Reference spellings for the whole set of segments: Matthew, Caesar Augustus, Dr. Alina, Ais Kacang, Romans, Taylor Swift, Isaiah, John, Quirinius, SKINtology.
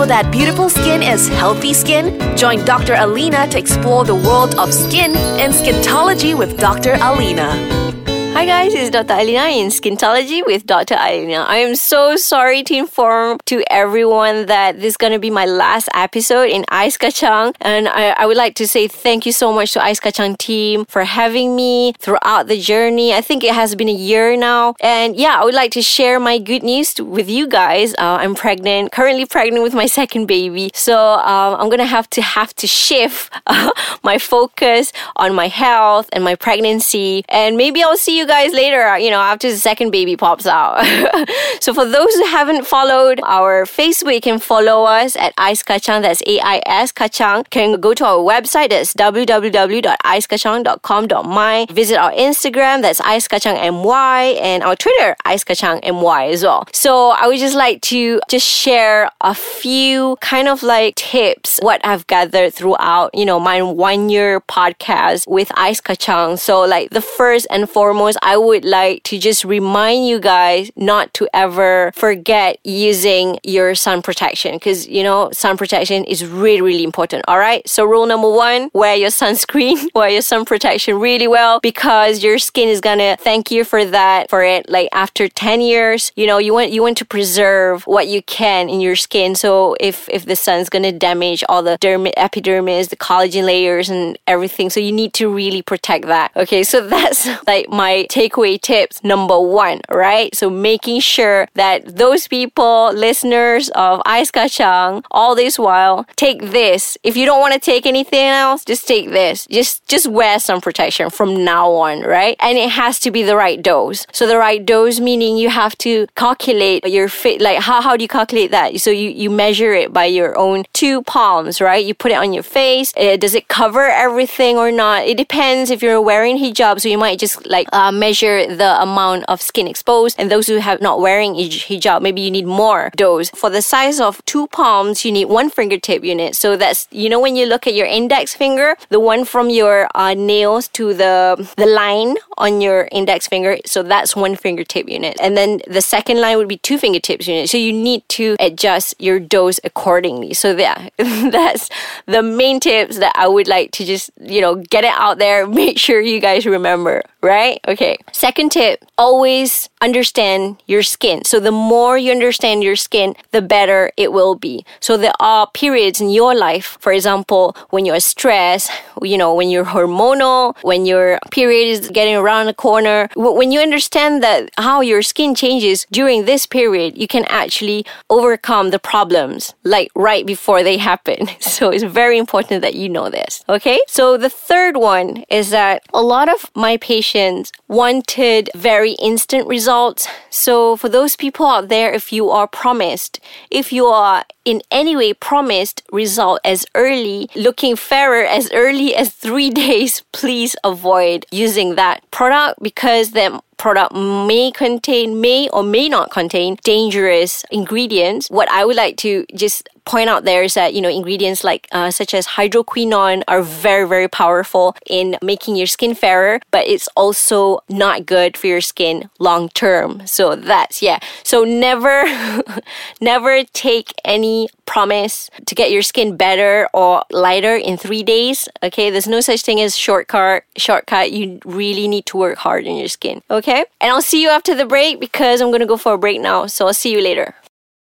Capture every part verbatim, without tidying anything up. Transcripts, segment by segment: know that beautiful skin is healthy skin? Join Doctor Alina to explore the world of skin and SKINtology with Doctor Alina. Hi guys, it's Doctor Alina in SKINtology with Doctor Alina. I am so sorry to inform to everyone that this is going to be my last episode in Ais Kacang. And I, I would like to say thank you so much to Ais Kacang team for having me throughout the journey. I think it has been a year now. And yeah, I would like to share my good news to, with you guys. Uh, I'm pregnant, currently pregnant with my second baby. So um, I'm going to have to have to shift uh, my focus on my health and my pregnancy. And maybe I'll see you guys later, you know, after the second baby pops out. So for those who haven't followed our Facebook, you can follow us at Ais Kacang, that's A I S Kacang. You can go to our website, that's w w w dot ais kacang dot com dot my. Visit our Instagram, that's Ais Kacang M Y, and our Twitter, Ais Kacang M Y as well. So I would just like to just share a few kind of like tips, what I've gathered throughout, you know, my one year podcast with Ais Kacang. So like the first and foremost, I would like to just remind you guys not to ever forget using your sun protection, because you know sun protection is really really important. Alright, so rule number one, wear your sunscreen, wear your sun protection really well, because your skin is gonna thank you for that for it like after ten years. You know, you want you want to preserve what you can in your skin. So if, if the sun's gonna damage all the dermis, epidermis, the collagen layers and everything, so you need to really protect that. Okay, so that's like my takeaway tips number one, right? So making sure that those people, listeners of Ais Kacang, all this while, take this. If you don't want to take anything else, just take this. Just just wear some protection from now on, right? And it has to be the right dose. So the right dose meaning you have to calculate your fit. Like how, how do you calculate that? So you, you measure it by your own two palms, right? You put it on your face. Uh, does it cover everything or not? It depends if you're wearing hijab, so you might just like uh, measure the amount of skin exposed, and those who have not wearing hijab, maybe you need more dose. For the size of two palms, you need one fingertip unit. So that's, you know, when you look at your index finger, the one from your uh, nails to the the line on your index finger, so that's one fingertip unit. And then the second line would be two fingertips unit. So you need to adjust your dose accordingly. So yeah, that's the main tips that I would like to just, you know, get it out there. Make sure you guys remember, right? Okay. Second tip, always understand your skin. So the more you understand your skin, the better it will be. So there are periods in your life, for example, when you're stressed, you know, when you're hormonal, when your period is getting around the corner. When you understand that how your skin changes during this period, you can actually overcome the problems like right before they happen. So it's very important that you know this. Okay. So the third one is that a lot of my patients wanted very instant results. So for those people out there, if you are promised, if you are in any way promised result as early, looking fairer as early as three days, please avoid using that product, because then product may contain, may or may not contain dangerous ingredients. What I would like to just point out there is that, you know, ingredients like uh, such as hydroquinone are very, very powerful in making your skin fairer, but it's also not good for your skin long term. So that's, yeah. So never, never take any promise to get your skin better or lighter in three days. Okay, there's no such thing as shortcut. Shortcut, you really need to work hard on your skin. Okay. Okay, and I'll see you after the break, because I'm going to go for a break now. So I'll see you later.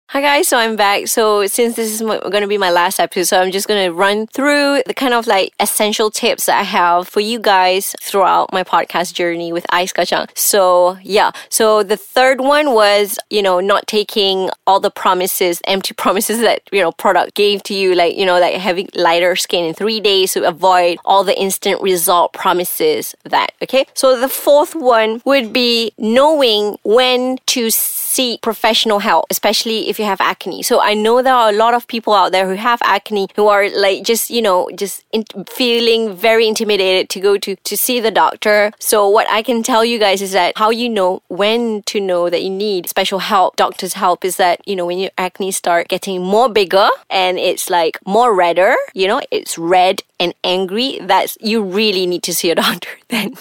Hi guys, so I'm back. So since this is going to be my last episode, so I'm just going to run through the kind of like essential tips that I have for you guys throughout my podcast journey with Ais Kacang. So yeah, so the third one was, you know, not taking all the promises, empty promises that, you know, product gave to you, like, you know, like having lighter skin in three days. So avoid all the instant result promises that, okay? So the fourth one would be knowing when to seek professional help, especially if you have acne. So I know there are a lot of people out there who have acne who are like just, you know, just in- feeling very intimidated to go to to see the doctor. So what I can tell you guys is that how you know when to know that you need special help, doctor's help, is that, you know, when your acne start getting more bigger and it's like more redder, you know, it's red and angry, that's, you really need to see a doctor then.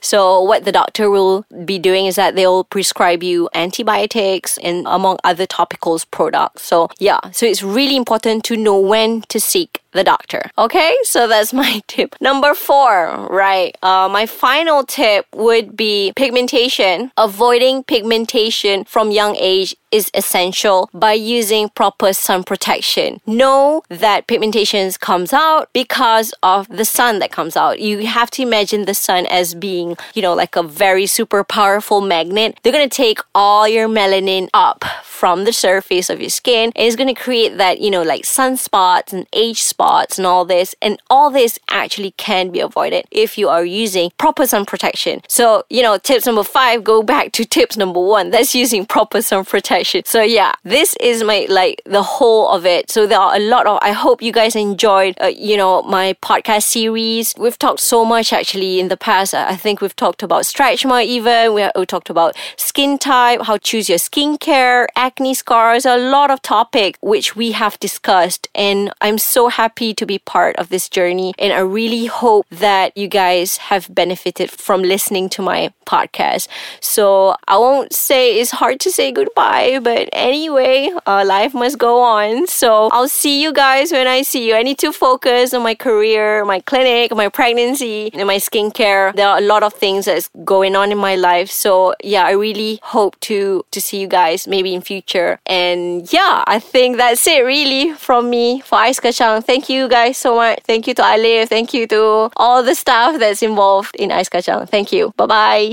So what the doctor will be doing is that they'll prescribe you antibiotics cosmetics, and among other topical products. So yeah, so it's really important to know when to seek the doctor. Okay, so that's my tip. Number four, right? Uh, my final tip would be pigmentation. Avoiding pigmentation from young age is essential by using proper sun protection. Know that pigmentation comes out because of the sun that comes out. You have to imagine the sun as being, you know, like a very super powerful magnet. They're going to take all your melanin up from the surface of your skin, and it's going to create that, you know, like sunspots and age spots and all this. And all this actually can be avoided if you are using proper sun protection. So, you know, tips number five go back to tips number one. That's using proper sun protection. So yeah, this is my, like, the whole of it. So there are a lot of, I hope you guys enjoyed, uh, you know, my podcast series. We've talked so much actually in the past. I think we've talked about stretch mark even. We, we talked about skin type, how choose your skincare, acne scars, a lot of topic which we have discussed. And I'm so happy to be part of this journey. And I really hope that you guys have benefited from listening to my podcast. So I won't say it's hard to say goodbye. But anyway, uh, life must go on. So I'll see you guys when I see you. I need to focus on my career, my clinic, my pregnancy, and my skincare. There are a lot of things that's going on in my life. So yeah, I really hope to, to see you guys maybe in future. And yeah, I think that's it really from me for Ais Kacang. Thank you guys so much. Thank you to Alif. Thank you to all the staff that's involved in Ais Kacang. Thank you. Bye-bye.